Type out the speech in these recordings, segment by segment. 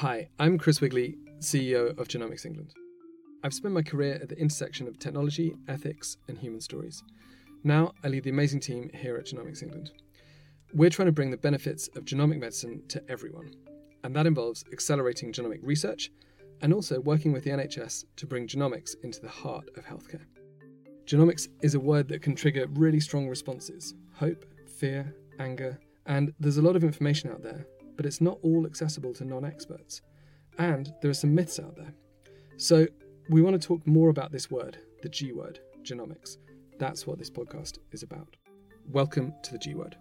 Hi, I'm Chris Wigley, CEO of Genomics England. I've spent my career at the intersection of technology, ethics, and human stories. Now I lead the amazing team here at Genomics England. We're trying to bring the benefits of genomic medicine to everyone, and that involves accelerating genomic research and also working with the NHS to bring genomics into the heart of healthcare. Genomics is a word that can trigger really strong responses: hope, fear, anger, and there's a lot of information out there, but it's not all accessible to non-experts. And there are some myths out there. So we want to talk more about this word, the G word, genomics. That's what this podcast is about. Welcome to the G Word.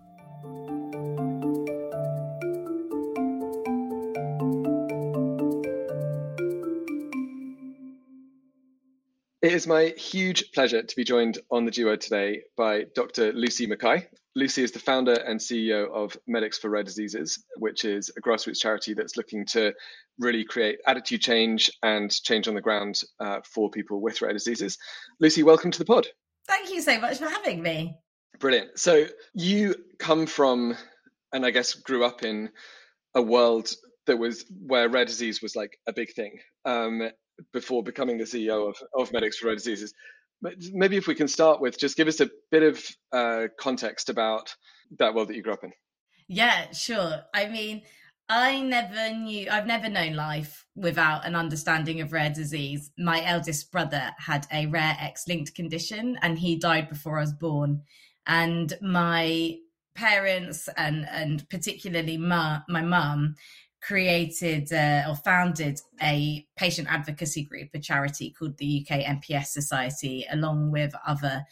It is my huge pleasure to be joined on the G Word today by Dr. Lucy McKay. Lucy is the founder and CEO of Medics for Rare Diseases, which is a grassroots charity that's looking to really create attitude change and change on the ground for people with rare diseases. Lucy, welcome to the pod. Thank you so much for having me. Brilliant. So you come from, and I guess grew up in, a world that was where rare disease was like a big thing. Before becoming the CEO of Medics for Rare Diseases. But maybe if we can start with, just give us a bit of context about that world that you grew up in. Yeah, sure. I mean, I've never known life without an understanding of rare disease. My eldest brother had a rare X-linked condition and he died before I was born. And my parents and particularly my mum created or founded a patient advocacy group, a charity called the UK MPS Society, along with other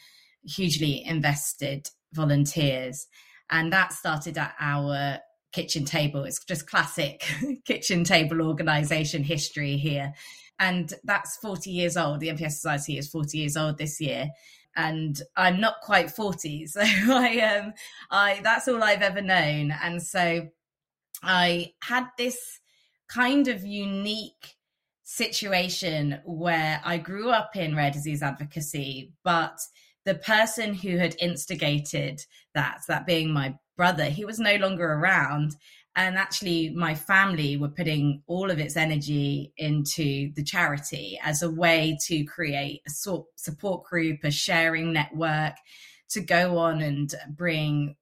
hugely invested volunteers. And that started at our kitchen table. It's just classic kitchen table organisation history here. And that's 40 years old. The MPS Society is 40 years old this year. And I'm not quite 40. So I that's all I've ever known. And so I had this kind of unique situation where I grew up in rare disease advocacy, but the person who had instigated that being my brother, he was no longer around. And actually, my family were putting all of its energy into the charity as a way to create a support group, a sharing network, to go on and bring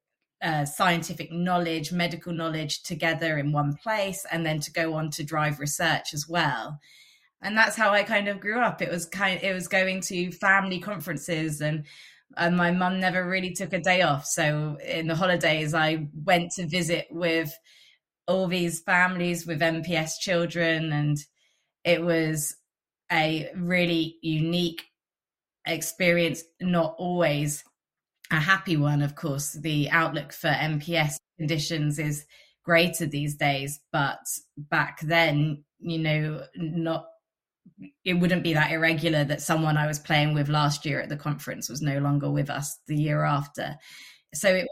scientific knowledge, medical knowledge together in one place, and then to go on to drive research as well. And that's how I kind of grew up. It was going to family conferences, and my mum never really took a day off. So in the holidays, I went to visit with all these families with MPS children, and it was a really unique experience, not always a happy one, of course. The outlook for MPS conditions is greater these days, but back then, it wouldn't be that irregular that someone I was playing with last year at the conference was no longer with us the year after. So it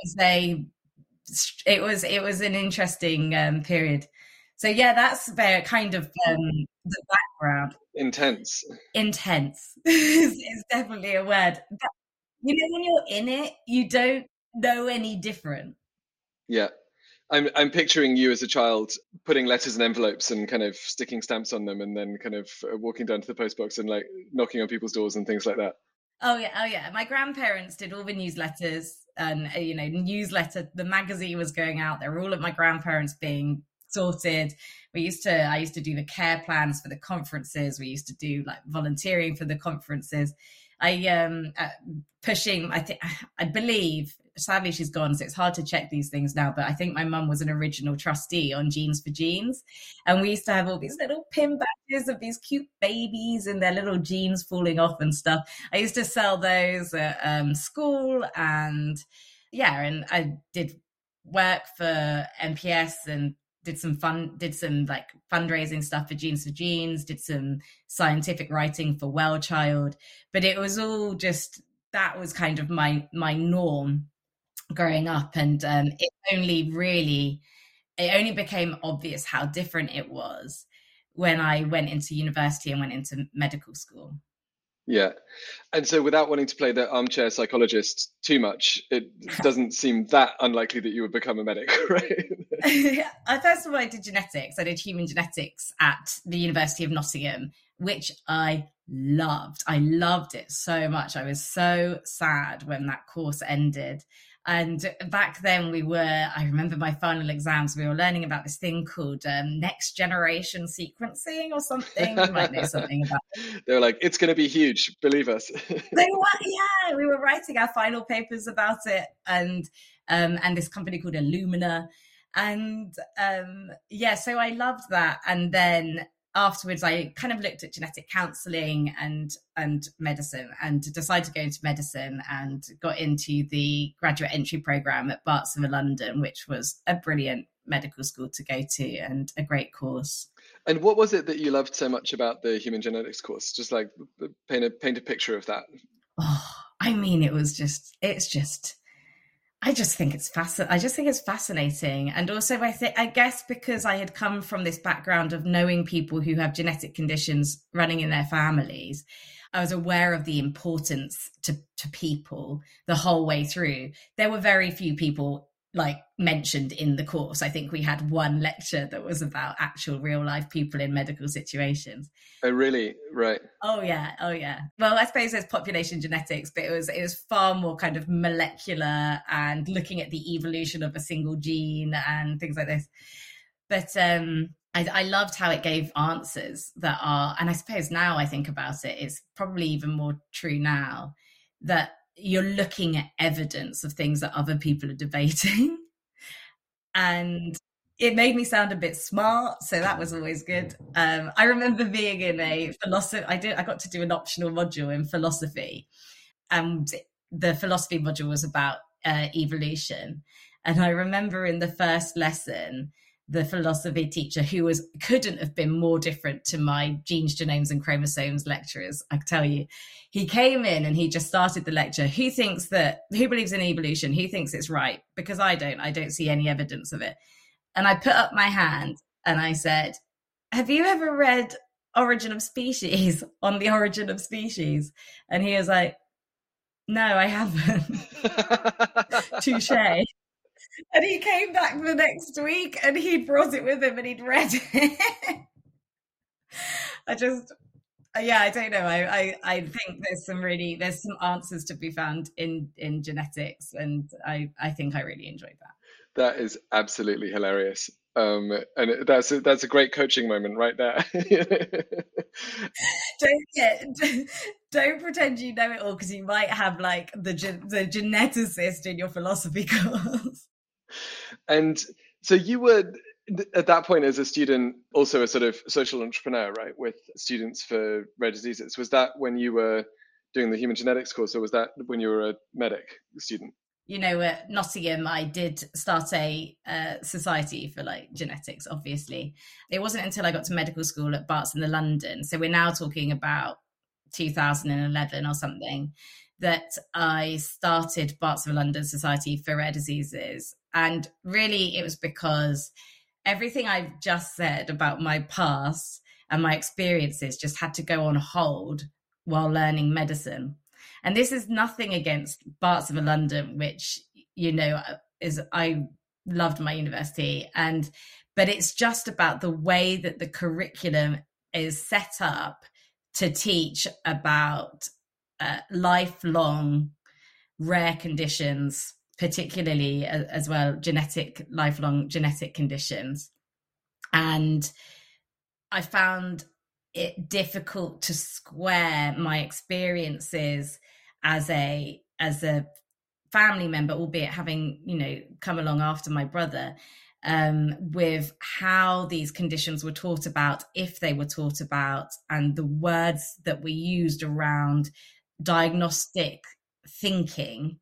was an interesting period. So yeah, that's kind of the background. Intense is definitely a word. When you're in it, you don't know any different. Yeah. I'm picturing you as a child putting letters in envelopes and kind of sticking stamps on them and then kind of walking down to the postbox and like knocking on people's doors and things like that. Oh yeah. My grandparents did all the newsletters and, the magazine was going out. They were all at my grandparents being sorted. I used to do the care plans for the conferences. We used to do like volunteering for the conferences. I believe, sadly she's gone, so it's hard to check these things now, but I think my mum was an original trustee on Genes for Genes. And we used to have all these little pin badges of these cute babies and their little genes falling off and stuff. I used to sell those at school and I did work for MPS and did some fundraising stuff for Genes for Genes, did some scientific writing for Well Child, but it was all just, that was kind of my norm growing up. And it only became obvious how different it was when I went into university and went into medical school. Yeah. And so without wanting to play the armchair psychologist too much, it doesn't seem that unlikely that you would become a medic, right? First of all, I did genetics. I did human genetics at the University of Nottingham, which I loved. I loved it so much. I was so sad when that course ended. And back then I remember my final exams, we were learning about this thing called next generation sequencing or something. You might know something about it. They were like, it's going to be huge, believe us. Yeah, we were writing our final papers about it and this company called Illumina. And so I loved that. And then afterwards, I kind of looked at genetic counselling and medicine, and decided to go into medicine, and got into the graduate entry programme at Barts in London, which was a brilliant medical school to go to and a great course. And what was it that you loved so much about the human genetics course? Just like paint a picture of that. Oh, I mean, I just think it's fascinating. And also, I guess because I had come from this background of knowing people who have genetic conditions running in their families, I was aware of the importance to people the whole way through. There were very few people mentioned in the course. I think we had one lecture that was about actual real life people in medical situations. Oh, really? Right. Oh yeah. Well, I suppose there's population genetics, but it was far more kind of molecular and looking at the evolution of a single gene and things like this. But I loved how it gave answers that are, and I suppose now I think about it, it's probably even more true now that you're looking at evidence of things that other people are debating. And it made me sound a bit smart, so that was always good. I remember being in a philosophy, I got to do an optional module in philosophy, and the philosophy module was about evolution. And I remember in the first lesson, the philosophy teacher, who couldn't have been more different to my genes, genomes and chromosomes lecturers, I tell you, he came in and he just started the lecture. Who believes in evolution? Who thinks it's right? Because I don't see any evidence of it. And I put up my hand and I said, have you ever read The Origin of Species? And he was like, no, I haven't. Touché. And he came back the next week and he brought it with him and he'd read it. I don't know. I think there's some answers to be found in genetics. And I think I really enjoyed that. That is absolutely hilarious. And that's a great coaching moment right there. Don't pretend you know it all, because you might have the geneticist in your philosophy course. And so you were at that point as a student also a sort of social entrepreneur, right, with students for rare diseases. Was that when you were doing the human genetics course, or was that when you were a medic student? You know, at Nottingham, I did start a society for genetics, obviously. It wasn't until I got to medical school at Barts in London, so we're now talking about 2011 or something, that I started Barts in London Society for Rare Diseases. And really, it was because everything I've just said about my past and my experiences just had to go on hold while learning medicine. And this is nothing against Barts in London, which, you know, I loved my university. But it's just about the way that the curriculum is set up to teach about lifelong rare conditions, particularly as well, lifelong genetic conditions. And I found it difficult to square my experiences as a family member, albeit having, you know, come along after my brother, with how these conditions were taught about, if they were taught about, and the words that were used around diagnostic thinking.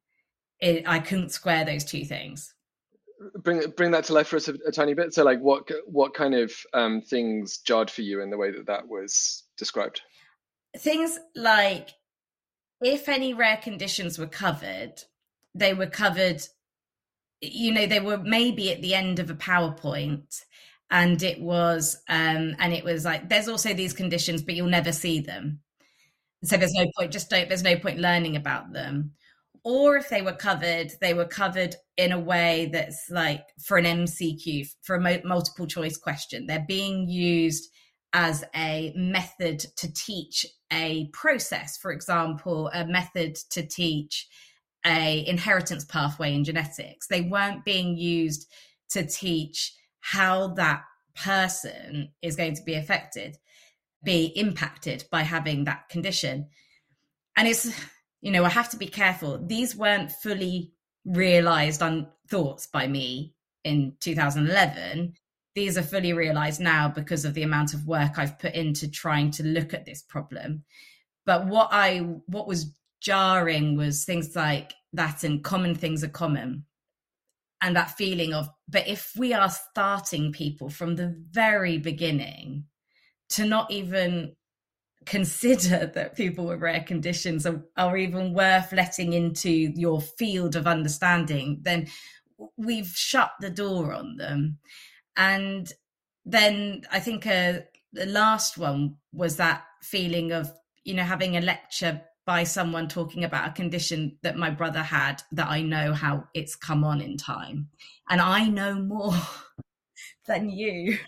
I couldn't square those two things. Bring that to life for us a tiny bit. So what kind of things jarred for you in the way that was described? Things like, if any rare conditions were covered, they were covered, you know, they were maybe at the end of a PowerPoint, and it was there's also these conditions, but you'll never see them. So there's no point, there's no point learning about them. Or if they were covered, they were covered in a way that's like for an MCQ, for a multiple choice question. They're being used as a method to teach a process, for example, a method to teach an inheritance pathway in genetics. They weren't being used to teach how that person is going to be affected, be impacted by having that condition. And it's, you know, I have to be careful. These weren't fully realized thoughts by me in 2011. These are fully realized now because of the amount of work I've put into trying to look at this problem. But what was jarring was things like that, and common things are common. And that feeling of, but if we are starting people from the very beginning to not even consider that people with rare conditions are even worth letting into your field of understanding, then we've shut the door on them. And then I think the last one was that feeling of, you know, having a lecture by someone talking about a condition that my brother had, that I know how it's come on in time, and I know more than you.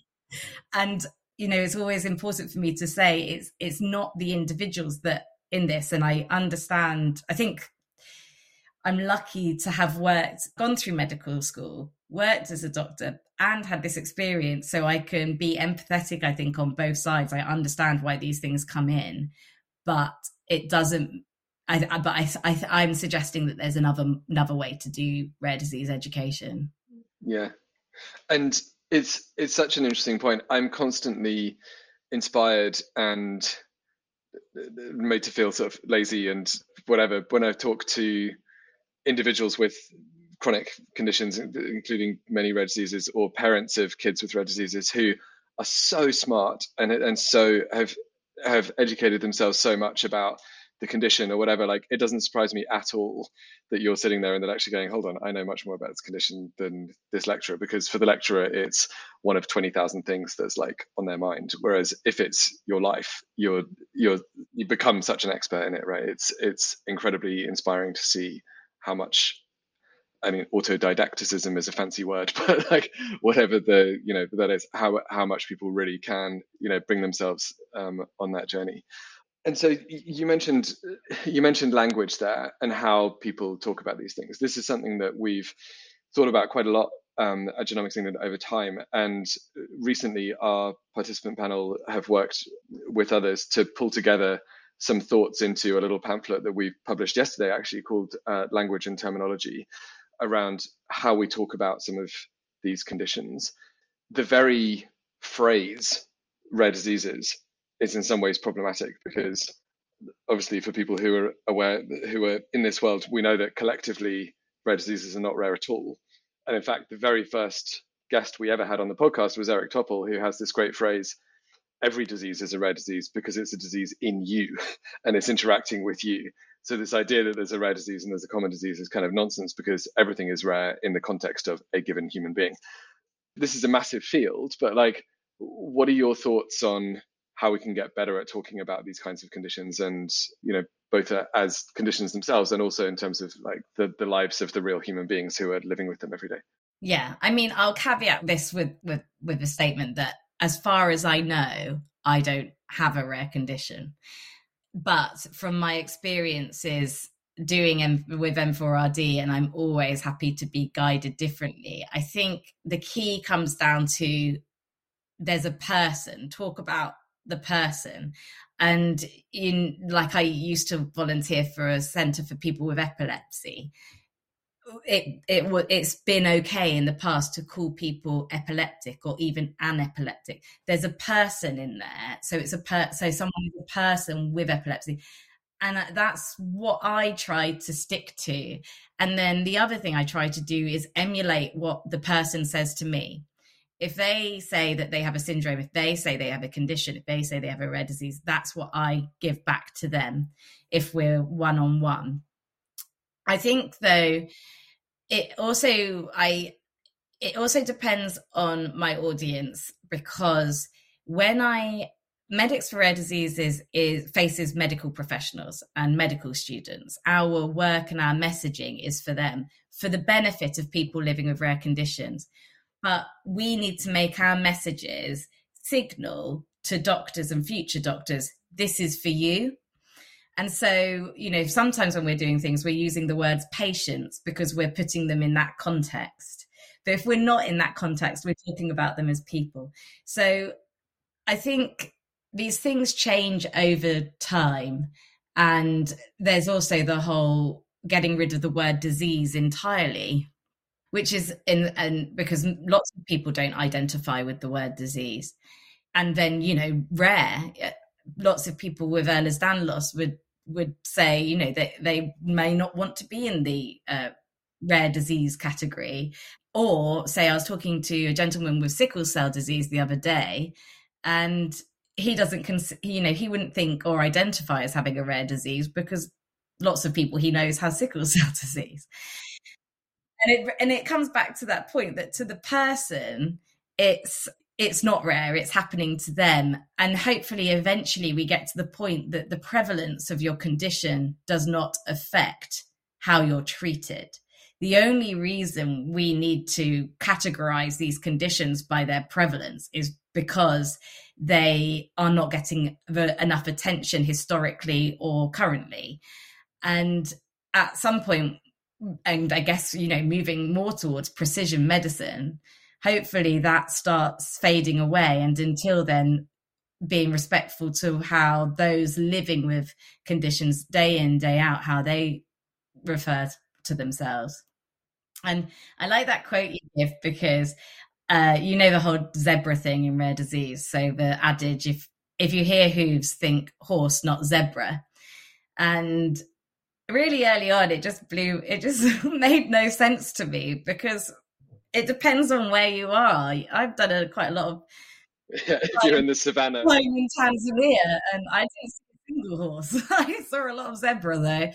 And you know, it's always important for me to say it's not the individuals that in this, and I understand. I think I'm lucky to have gone through medical school, worked as a doctor, and had this experience, so I can be empathetic, I think, on both sides. I understand why these things come in, but it doesn't. I'm suggesting that there's another way to do rare disease education. Yeah, and It's such an interesting point. I'm constantly inspired and made to feel sort of lazy and whatever when I talk to individuals with chronic conditions, including many rare diseases, or parents of kids with rare diseases who are so smart and so have educated themselves so much about the condition or whatever. Like, it doesn't surprise me at all that you're sitting there and then actually going, hold on, I know much more about this condition than this lecturer, because for the lecturer it's one of 20,000 things that's like on their mind, whereas if it's your life, you become such an expert in it, right? It's incredibly inspiring to see how much, I mean, autodidacticism is a fancy word, but like whatever the, you know, that is how much people really can, you know, bring themselves on that journey. And so you mentioned language there and how people talk about these things. This is something that we've thought about quite a lot at Genomics England over time. And recently our participant panel have worked with others to pull together some thoughts into a little pamphlet that we published yesterday, actually, called Language and Terminology, around how we talk about some of these conditions. The very phrase rare diseases is in some ways problematic, because obviously for people who are aware, who are in this world, we know that collectively rare diseases are not rare at all. And in fact, the very first guest we ever had on the podcast was Eric Topple, who has this great phrase, every disease is a rare disease because it's a disease in you and it's interacting with you. So this idea that there's a rare disease and there's a common disease is kind of nonsense, because everything is rare in the context of a given human being. This is a massive field, but like, what are your thoughts on how we can get better at talking about these kinds of conditions, and, you know, both as conditions themselves and also in terms of like the lives of the real human beings who are living with them every day? Yeah, I mean, I'll caveat this with the statement that, as far as I know, I don't have a rare condition, but from my experiences doing with M4RD, and I'm always happy to be guided differently. I think the key comes down to, there's a person. Talk about the person. And in, like, I used to volunteer for a centre for people with epilepsy. It's been okay in the past to call people epileptic or even an epileptic. There's a person in there, so it's so someone is a person with epilepsy, and that's what I try to stick to. And then the other thing I try to do is emulate what the person says to me. If they say that they have a syndrome, if they say they have a condition, if they say they have a rare disease, that's what I give back to them if we're one-on-one. I think, though, it also depends on my audience, because when I Medics for Rare Diseases faces medical professionals and medical students. Our work and our messaging is for them, for the benefit of people living with rare conditions. But we need to make our messages signal to doctors and future doctors, this is for you. And so, you know, sometimes when we're doing things, we're using the words patients because we're putting them in that context. But if we're not in that context, we're talking about them as people. So I think these things change over time. And there's also the whole getting rid of the word disease entirely, which is because lots of people don't identify with the word disease. And then, you know, rare, lots of people with Ehlers-Danlos would say, you know, that they may not want to be in the rare disease category. Or say, I was talking to a gentleman with sickle cell disease the other day, and he doesn't, he wouldn't think or identify as having a rare disease because lots of people he knows have sickle cell disease. And it comes back to that point that to the person, it's not rare, it's happening to them. And hopefully, eventually, we get to the point that the prevalence of your condition does not affect how you're treated. The only reason we need to categorize these conditions by their prevalence is because they are not getting enough attention historically or currently. And at some point, and I guess, you know, moving more towards precision medicine, hopefully that starts fading away, and until then, being respectful to how those living with conditions day in, day out, how they refer to themselves. And I like that quote you give because, you know, the whole zebra thing in rare disease. So the adage, if you hear hooves, think horse, not zebra. And really early on, it just made no sense to me because it depends on where you are. I've done quite a lot of. Yeah, if you're in the savannah. I'm in Tanzania, and I didn't see a single horse. I saw a lot of zebra though,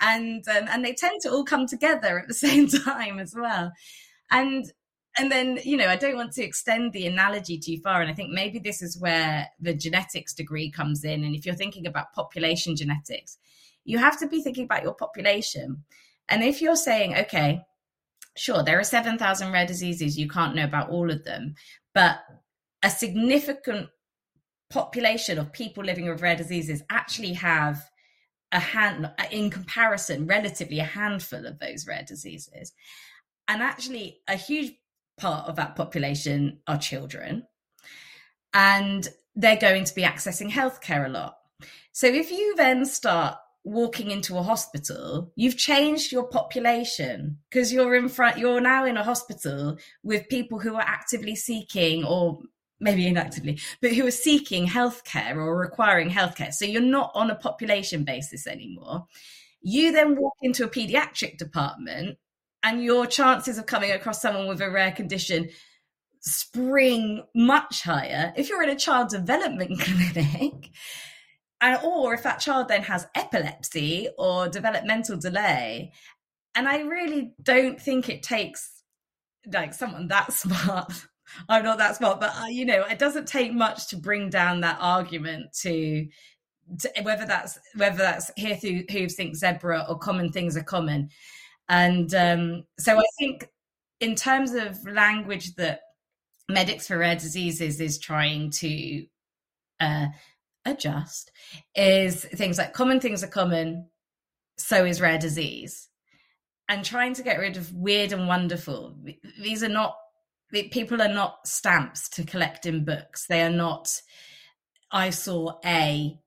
and they tend to all come together at the same time as well. And then, you know, I don't want to extend the analogy too far, and I think maybe this is where the genetics degree comes in. And if you're thinking about population genetics, you have to be thinking about your population. And if you're saying, okay, sure, there are 7,000 rare diseases, you can't know about all of them, but a significant population of people living with rare diseases actually have in comparison, relatively a handful of those rare diseases. And actually a huge part of that population are children, and they're going to be accessing healthcare a lot. So if you then start walking into a hospital, you've changed your population because you're now in a hospital with people who are actively seeking, or maybe inactively, but who are seeking healthcare or requiring healthcare. So you're not on a population basis anymore. You then walk into a pediatric department, and your chances of coming across someone with a rare condition spring much higher. If you're in a child development clinic, or if that child then has epilepsy or developmental delay. And I really don't think it takes like someone that smart. I'm not that smart, but you know, it doesn't take much to bring down that argument to whether that's here through hooves think zebra or common things are common. And so I think in terms of language that Medics for Rare Diseases is trying to adjust is things like common things are common, so is rare disease, and trying to get rid of weird and wonderful. These are not, people are not stamps to collect in books. They are not, I saw A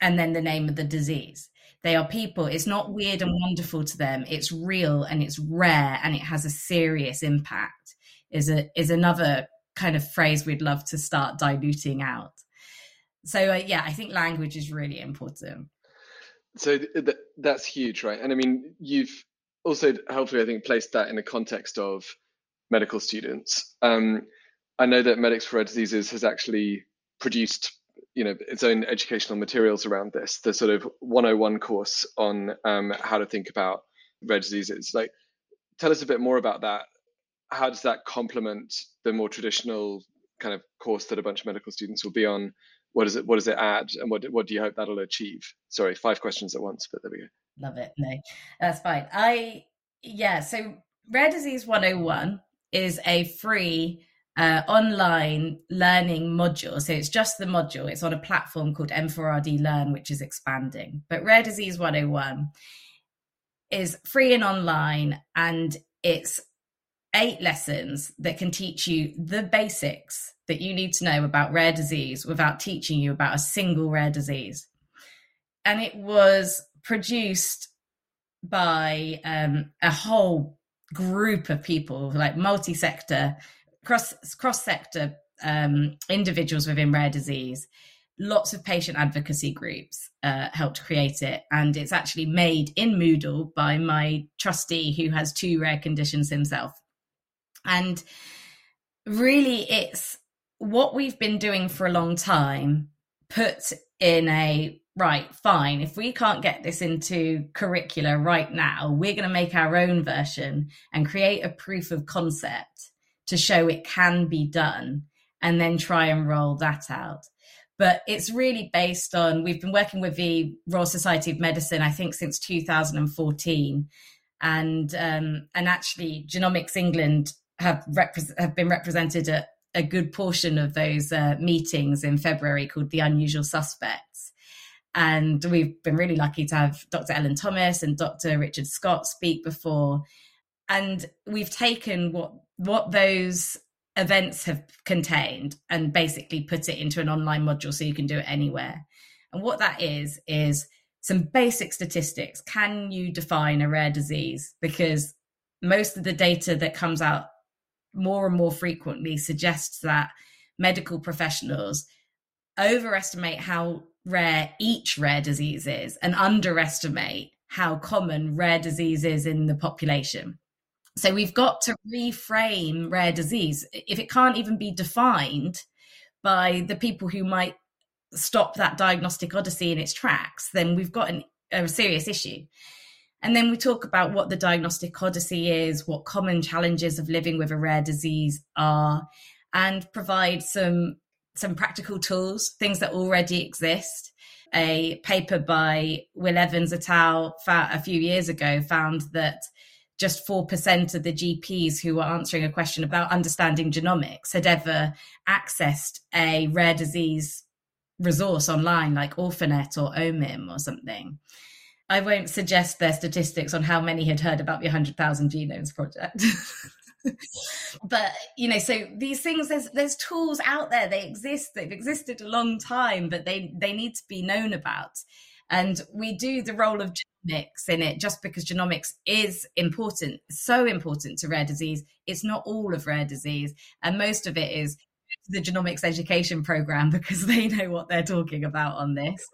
and then the name of the disease. They are people. It's not weird and wonderful to them. It's real and it's rare and it has a serious impact is another kind of phrase we'd love to start diluting out. So, yeah, I think language is really important. So that's huge, right? And I mean, you've also helpfully, I think, placed that in the context of medical students. I know that Medics for Rare Diseases has actually produced, you know, its own educational materials around this, the sort of 101 course on how to think about rare diseases. Like, tell us a bit more about that. How does that complement the more traditional kind of course that a bunch of medical students will be on? what does it add, and what do you hope that'll achieve? Sorry, 5 questions at once, but there we go. Love it. No, that's fine. So Rare Disease 101 is a free online learning module. So it's just the module. It's on a platform called M4RD Learn, which is expanding. But Rare Disease 101 is free and online, and it's 8 lessons that can teach you the basics that you need to know about rare disease without teaching you about a single rare disease. And it was produced by a whole group of people, like multi-sector, cross-sector individuals within rare disease. Lots of patient advocacy groups helped create it, and it's actually made in Moodle by my trustee, who has 2 rare conditions himself. And really, it's what we've been doing for a long time put in a, right, fine, if we can't get this into curricula right now, we're going to make our own version and create a proof of concept to show it can be done, and then try and roll that out. But it's really based on, we've been working with the Royal Society of Medicine, I think, since 2014. And actually, Genomics England have been represented at a good portion of those meetings in February, called the Unusual Suspects. And we've been really lucky to have Dr. Ellen Thomas and Dr. Richard Scott speak before. And we've taken what those events have contained and basically put it into an online module, so you can do it anywhere. And what that is some basic statistics. Can you define a rare disease? Because most of the data that comes out more and more frequently suggests that medical professionals overestimate how rare each rare disease is and underestimate how common rare disease is in the population. So we've got to reframe rare disease. If it can't even be defined by the people who might stop that diagnostic odyssey in its tracks, then we've got a serious issue. And then we talk about what the diagnostic odyssey is, what common challenges of living with a rare disease are, and provide some practical tools, things that already exist. A paper by Will Evans et al. A few years ago found that just 4% of the GPs who were answering a question about understanding genomics had ever accessed a rare disease resource online, like Orphanet or OMIM or something. I won't suggest their statistics on how many had heard about the 100,000 Genomes Project. But, so these things, there's tools out there. They exist. They've existed a long time, but they need to be known about. And we do the role of genomics in it just because genomics is important, so important to rare disease. It's not all of rare disease. And most of it is the genomics education program, because they know what they're talking about on this.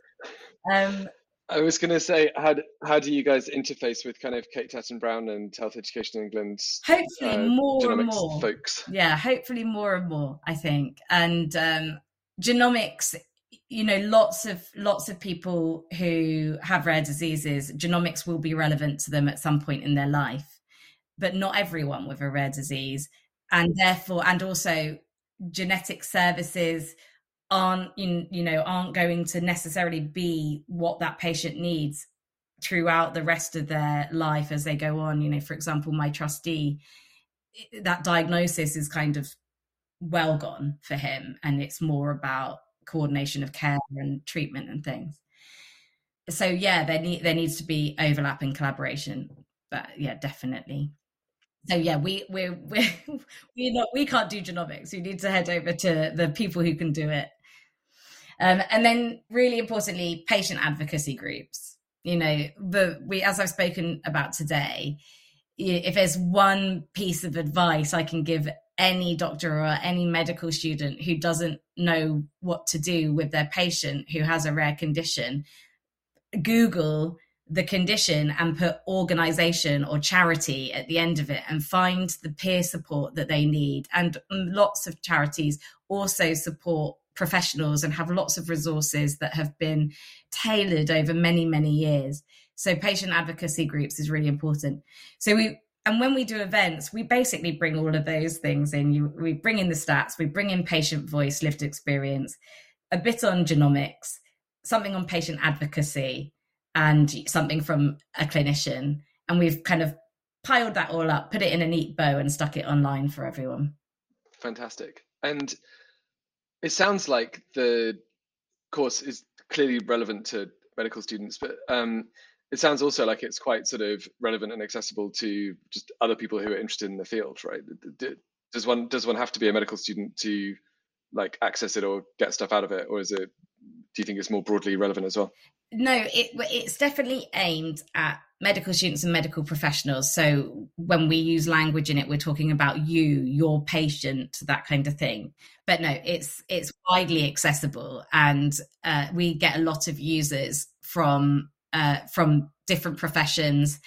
I was going to say, how do you guys interface with kind of Kate Tatton-Brown and Health Education England? Hopefully more and more. Folks. Yeah, hopefully more and more, I think. And genomics, lots of people who have rare diseases, genomics will be relevant to them at some point in their life, but not everyone with a rare disease. And therefore, and also genetic services aren't going to necessarily be what that patient needs throughout the rest of their life as they go on. For example, my trustee, that diagnosis is kind of well gone for him, and it's more about coordination of care and treatment and things. So yeah, there needs to be overlap and collaboration, but yeah, definitely. So yeah, we can't do genomics. We need to head over to the people who can do it. And then really importantly, patient advocacy groups. As I've spoken about today, if there's one piece of advice I can give any doctor or any medical student who doesn't know what to do with their patient who has a rare condition, Google the condition and put organisation or charity at the end of it, and find the peer support that they need. And lots of charities also support professionals and have lots of resources that have been tailored over many, many years. So patient advocacy groups is really important. So when we do events, we basically bring all of those things in. We bring in the stats, we bring in patient voice, lived experience, a bit on genomics, something on patient advocacy, and something from a clinician. And we've kind of piled that all up, put it in a neat bow and stuck it online for everyone. Fantastic. And it sounds like the course is clearly relevant to medical students, but it sounds also like it's quite sort of relevant and accessible to just other people who are interested in the field, right? Does one have to be a medical student to like access it or get stuff out of it, or is it, do you think it's more broadly relevant as well? No, it's definitely aimed at medical students and medical professionals. So when we use language in it, we're talking about you, your patient, that kind of thing. But no, it's widely accessible, and we get a lot of users from different professions.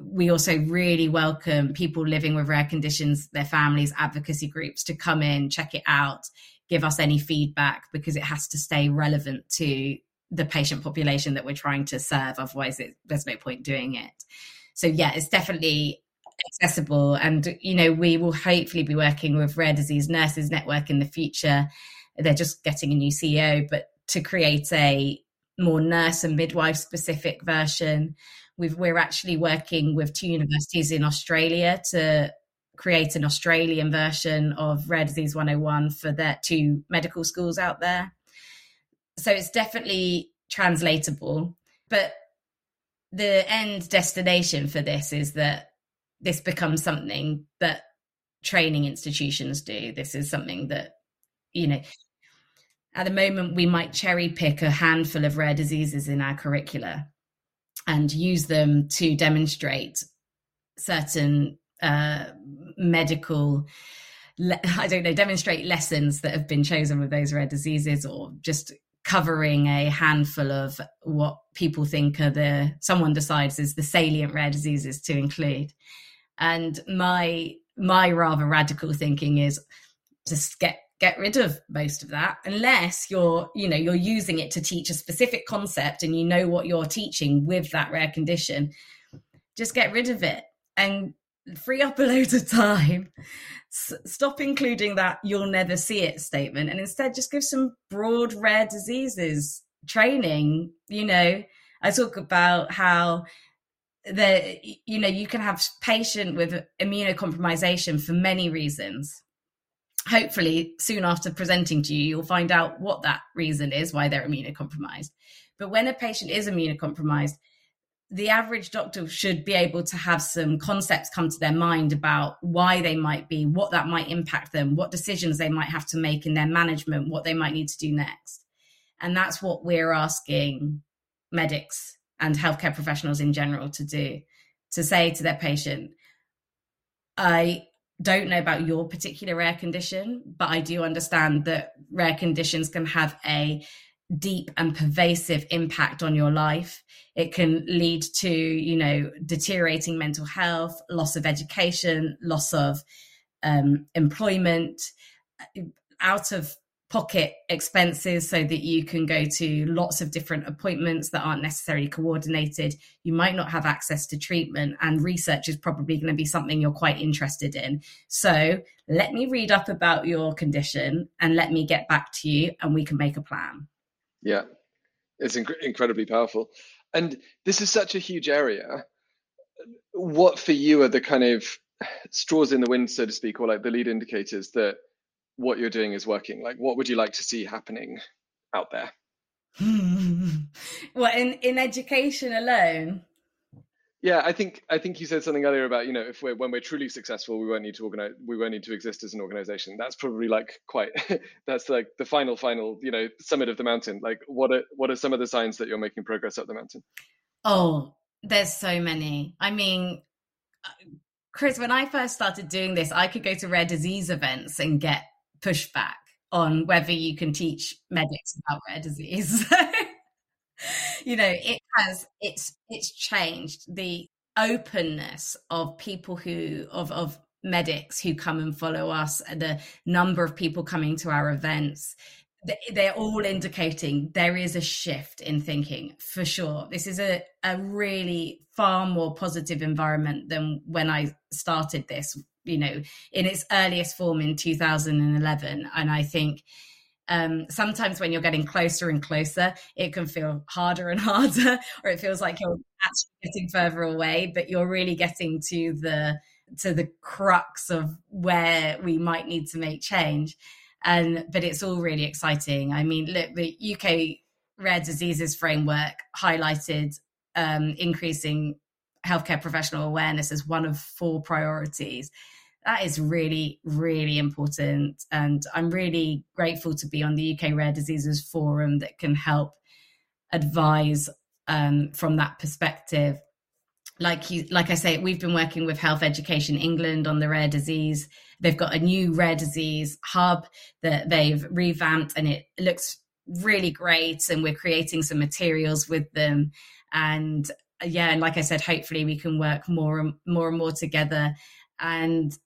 We also really welcome people living with rare conditions, their families, advocacy groups to come in, check it out, give us any feedback, because it has to stay relevant to the patient population that we're trying to serve. Otherwise, there's no point doing it. So yeah, it's definitely accessible. And, you know, we will hopefully be working with Rare Disease Nurses Network in the future. They're just getting a new CEO, but to create a more nurse and midwife specific version. We're actually working with two universities in Australia to create an Australian version of Rare Disease 101 for their two medical schools out there. So it's definitely translatable, but the end destination for this is that this becomes something that training institutions do. This is something that, you know, at the moment we might cherry pick a handful of rare diseases in our curricula and use them to demonstrate certain medical, demonstrate lessons that have been chosen with those rare diseases, or just covering a handful of what people think are someone decides is the salient rare diseases to include. And my rather radical thinking is just get rid of most of that, unless you're using it to teach a specific concept and you know what you're teaching with that rare condition. Just get rid of it and free up a load of time. Stop including that "you'll never see it" statement, and instead just give some broad rare diseases training. You know, I talk about how you can have patient with immunocompromisation for many reasons. Hopefully soon after presenting to you, you'll find out what that reason is, why they're immunocompromised. But when a patient is immunocompromised, the average doctor should be able to have some concepts come to their mind about why they might be, what that might impact them, what decisions they might have to make in their management, what they might need to do next. And that's what we're asking medics and healthcare professionals in general to do, to say to their patient, I don't know about your particular rare condition, but I do understand that rare conditions can have a deep and pervasive impact on your life. It can lead to, you know, deteriorating mental health, loss of education, loss of employment, out of pocket expenses so that you can go to lots of different appointments that aren't necessarily coordinated. You might not have access to treatment, and research is probably going to be something you're quite interested in. So let me read up about your condition and let me get back to you and we can make a plan. Yeah, it's incredibly powerful. And this is such a huge area. What for you are the kind of straws in the wind, so to speak, or like the lead indicators that what you're doing is working? Like, what would you like to see happening out there? Well, in education alone? Yeah, I think you said something earlier about, you know, when we're truly successful, we won't need to exist as an organization. That's probably like that's like the final, you know, summit of the mountain. Like, what are some of the signs that you're making progress up the mountain? Oh, there's so many. I mean, Chris, when I first started doing this, I could go to rare disease events and get pushback on whether you can teach medics about rare disease. You know, it's changed. The openness of people of medics who come and follow us, and the number of people coming to our events, they're all indicating there is a shift in thinking for sure. This is a really far more positive environment than when I started this, you know, in its earliest form in 2011. And I think Sometimes when you're getting closer and closer, it can feel harder and harder, or it feels like you're actually getting further away, but you're really getting to the crux of where we might need to make change. But it's all really exciting. I mean, look, the UK Rare Diseases Framework highlighted increasing healthcare professional awareness as one of 4 priorities. That is really, really important. And I'm really grateful to be on the UK Rare Diseases Forum that can help advise from that perspective. Like I say, we've been working with Health Education England on the rare disease. They've got a new rare disease hub that they've revamped, and it looks really great. And we're creating some materials with them. And yeah, and like I said, hopefully we can work more and more together, and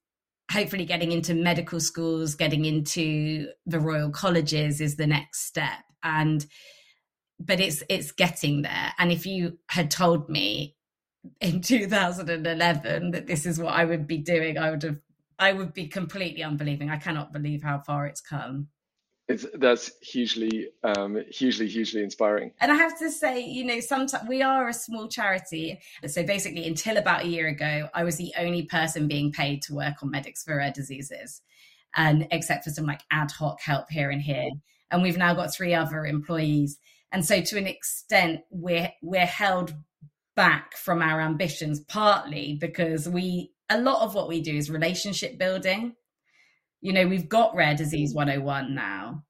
hopefully getting into medical schools, getting into the Royal Colleges is the next step. But it's getting there. And if you had told me in 2011 that this is what I would be doing, I would be completely unbelieving. I cannot believe how far it's come. That's hugely inspiring. And I have to say, sometimes we are a small charity. So basically, until about a year ago, I was the only person being paid to work on Medics for Rare Diseases, and except for some ad hoc help here and here. And we've now got 3 other employees. And so to an extent, we're held back from our ambitions, partly because a lot of what we do is relationship building. We've got Rare Disease 101 now,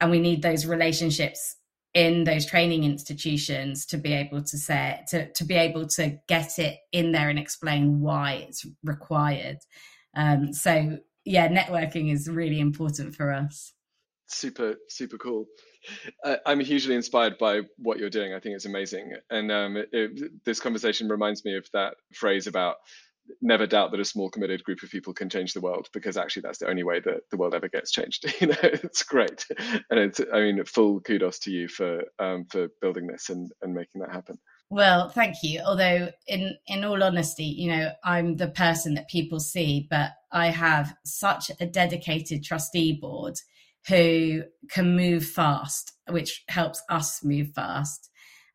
and we need those relationships in those training institutions to be able to say, to be able to get it in there and explain why it's required. So yeah, networking is really important for us. Super cool. I'm hugely inspired by what you're doing. I think it's amazing. And this conversation reminds me of that phrase about never doubt that a small committed group of people can change the world, because actually that's the only way that the world ever gets changed. It's great. And full kudos to you for building this and making that happen. Well, thank you. Although in all honesty, I'm the person that people see, but I have such a dedicated trustee board who can move fast, which helps us move fast.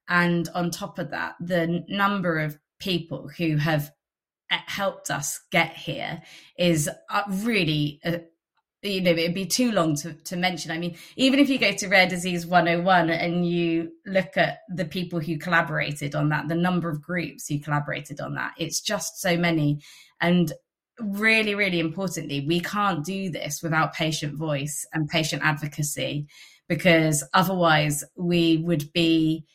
And on top of that, the number of people who have helped us get here is really, it'd be too long to mention. I mean, even if you go to Rare Disease 101 and you look at the people who collaborated on that, the number of groups who collaborated on that, it's just so many. And really, really importantly, we can't do this without patient voice and patient advocacy, because otherwise we would be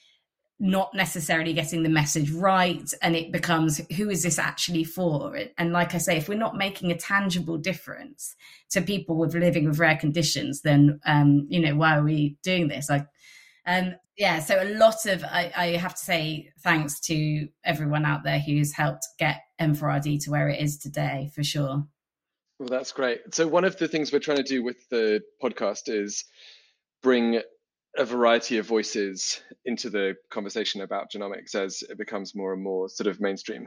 not necessarily getting the message right, and it becomes, who is this actually for? And like I say, if we're not making a tangible difference to people living with rare conditions, then why are we doing this? So a lot of, I have to say thanks to everyone out there who's helped get M4RD to where it is today, for sure. Well, that's great. So one of the things we're trying to do with the podcast is bring a variety of voices into the conversation about genomics as it becomes more and more sort of mainstream.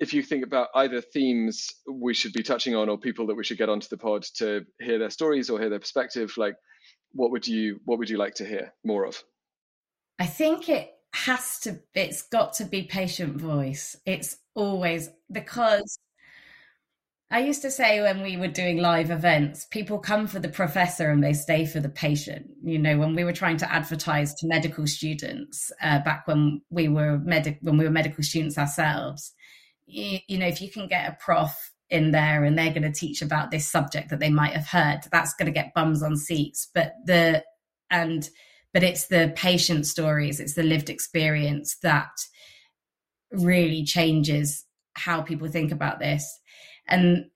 If you think about either themes we should be touching on or people that we should get onto the pod to hear their stories or hear their perspective, what would you like to hear more of? I think it's got to be patient voice. It's always, because I used to say when we were doing live events, people come for the professor and they stay for the patient. When we were trying to advertise to medical students back when we were medical students ourselves, if you can get a prof in there and they're going to teach about this subject that they might have heard, that's going to get bums on seats. But it's the patient stories, it's the lived experience that really changes how people think about this. And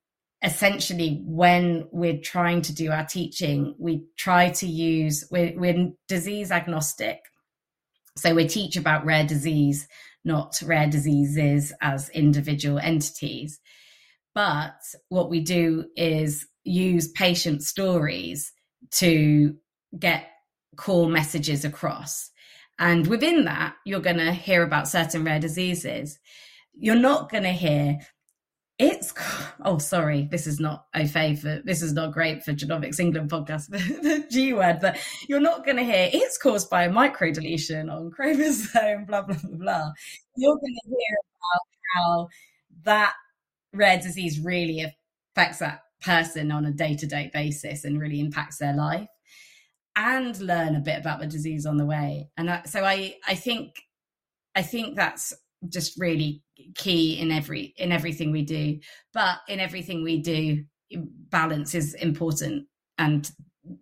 essentially, when we're trying to do our teaching, we're disease agnostic. So we teach about rare disease, not rare diseases as individual entities. But what we do is use patient stories to get core messages across. And within that, you're going to hear about certain rare diseases. You're not going to hear It's, oh, sorry, this is not a favourite. This is not great for Genomics England podcast, the G word, but you're not going to hear it's caused by a microdeletion on chromosome, blah, blah, blah, blah. You're going to hear about how that rare disease really affects that person on a day-to-day basis and really impacts their life, and learn a bit about the disease on the way. And that, so I think that's just really key in everything we do. But in everything we do, balance is important, and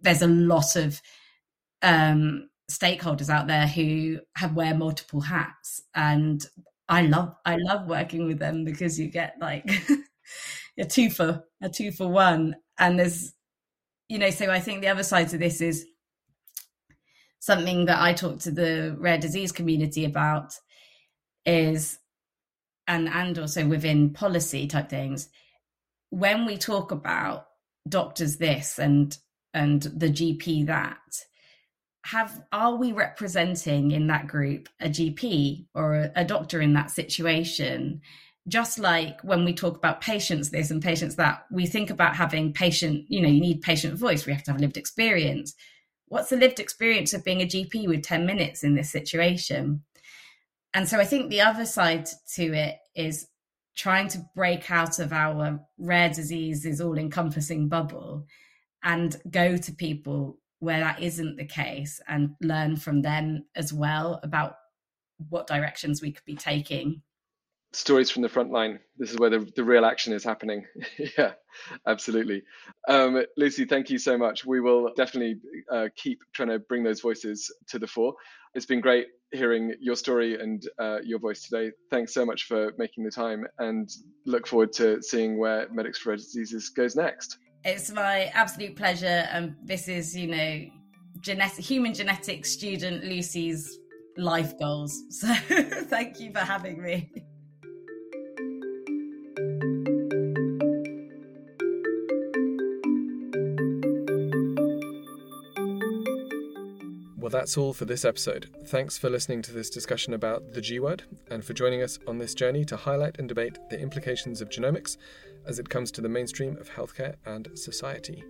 there's a lot of stakeholders out there who wear multiple hats, and I love working with them because you get like a two for one, and there's, you know, so I think the other side to this is something that I talk to the rare disease community about is, and also within policy type things, when we talk about doctors this and the GP that, are we representing in that group a GP or a doctor in that situation? Just like when we talk about patients this and patients that, we think about having patient, you know, you need patient voice, we have to have lived experience. What's the lived experience of being a GP with 10 minutes in this situation? And so I think the other side to it is trying to break out of our rare diseases all-encompassing bubble and go to people where that isn't the case and learn from them as well about what directions we could be taking. Stories from the front line. This is where the real action is happening. Yeah, absolutely. Lucy, thank you so much. We will definitely keep trying to bring those voices to the fore. It's been great hearing your story and your voice today. Thanks so much for making the time, and look forward to seeing where Medics for Rare Diseases goes next. It's my absolute pleasure. And this is, you know, human genetics student Lucy's life goals. So thank you for having me. Well, that's all for this episode. Thanks for listening to this discussion about the G word, and for joining us on this journey to highlight and debate the implications of genomics as it comes to the mainstream of healthcare and society.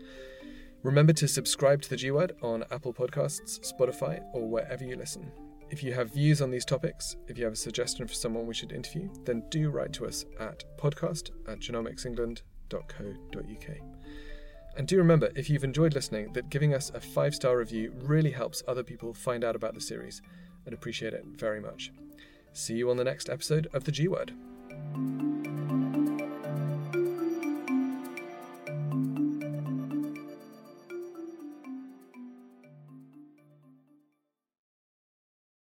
Remember to subscribe to the G word on Apple Podcasts, Spotify, or wherever you listen. If you have views on these topics, if you have a suggestion for someone we should interview, then do write to us at podcast@genomicsengland.co.uk. And do remember, if you've enjoyed listening, that giving us a 5-star review really helps other people find out about the series, and appreciate it very much. See you on the next episode of The G Word.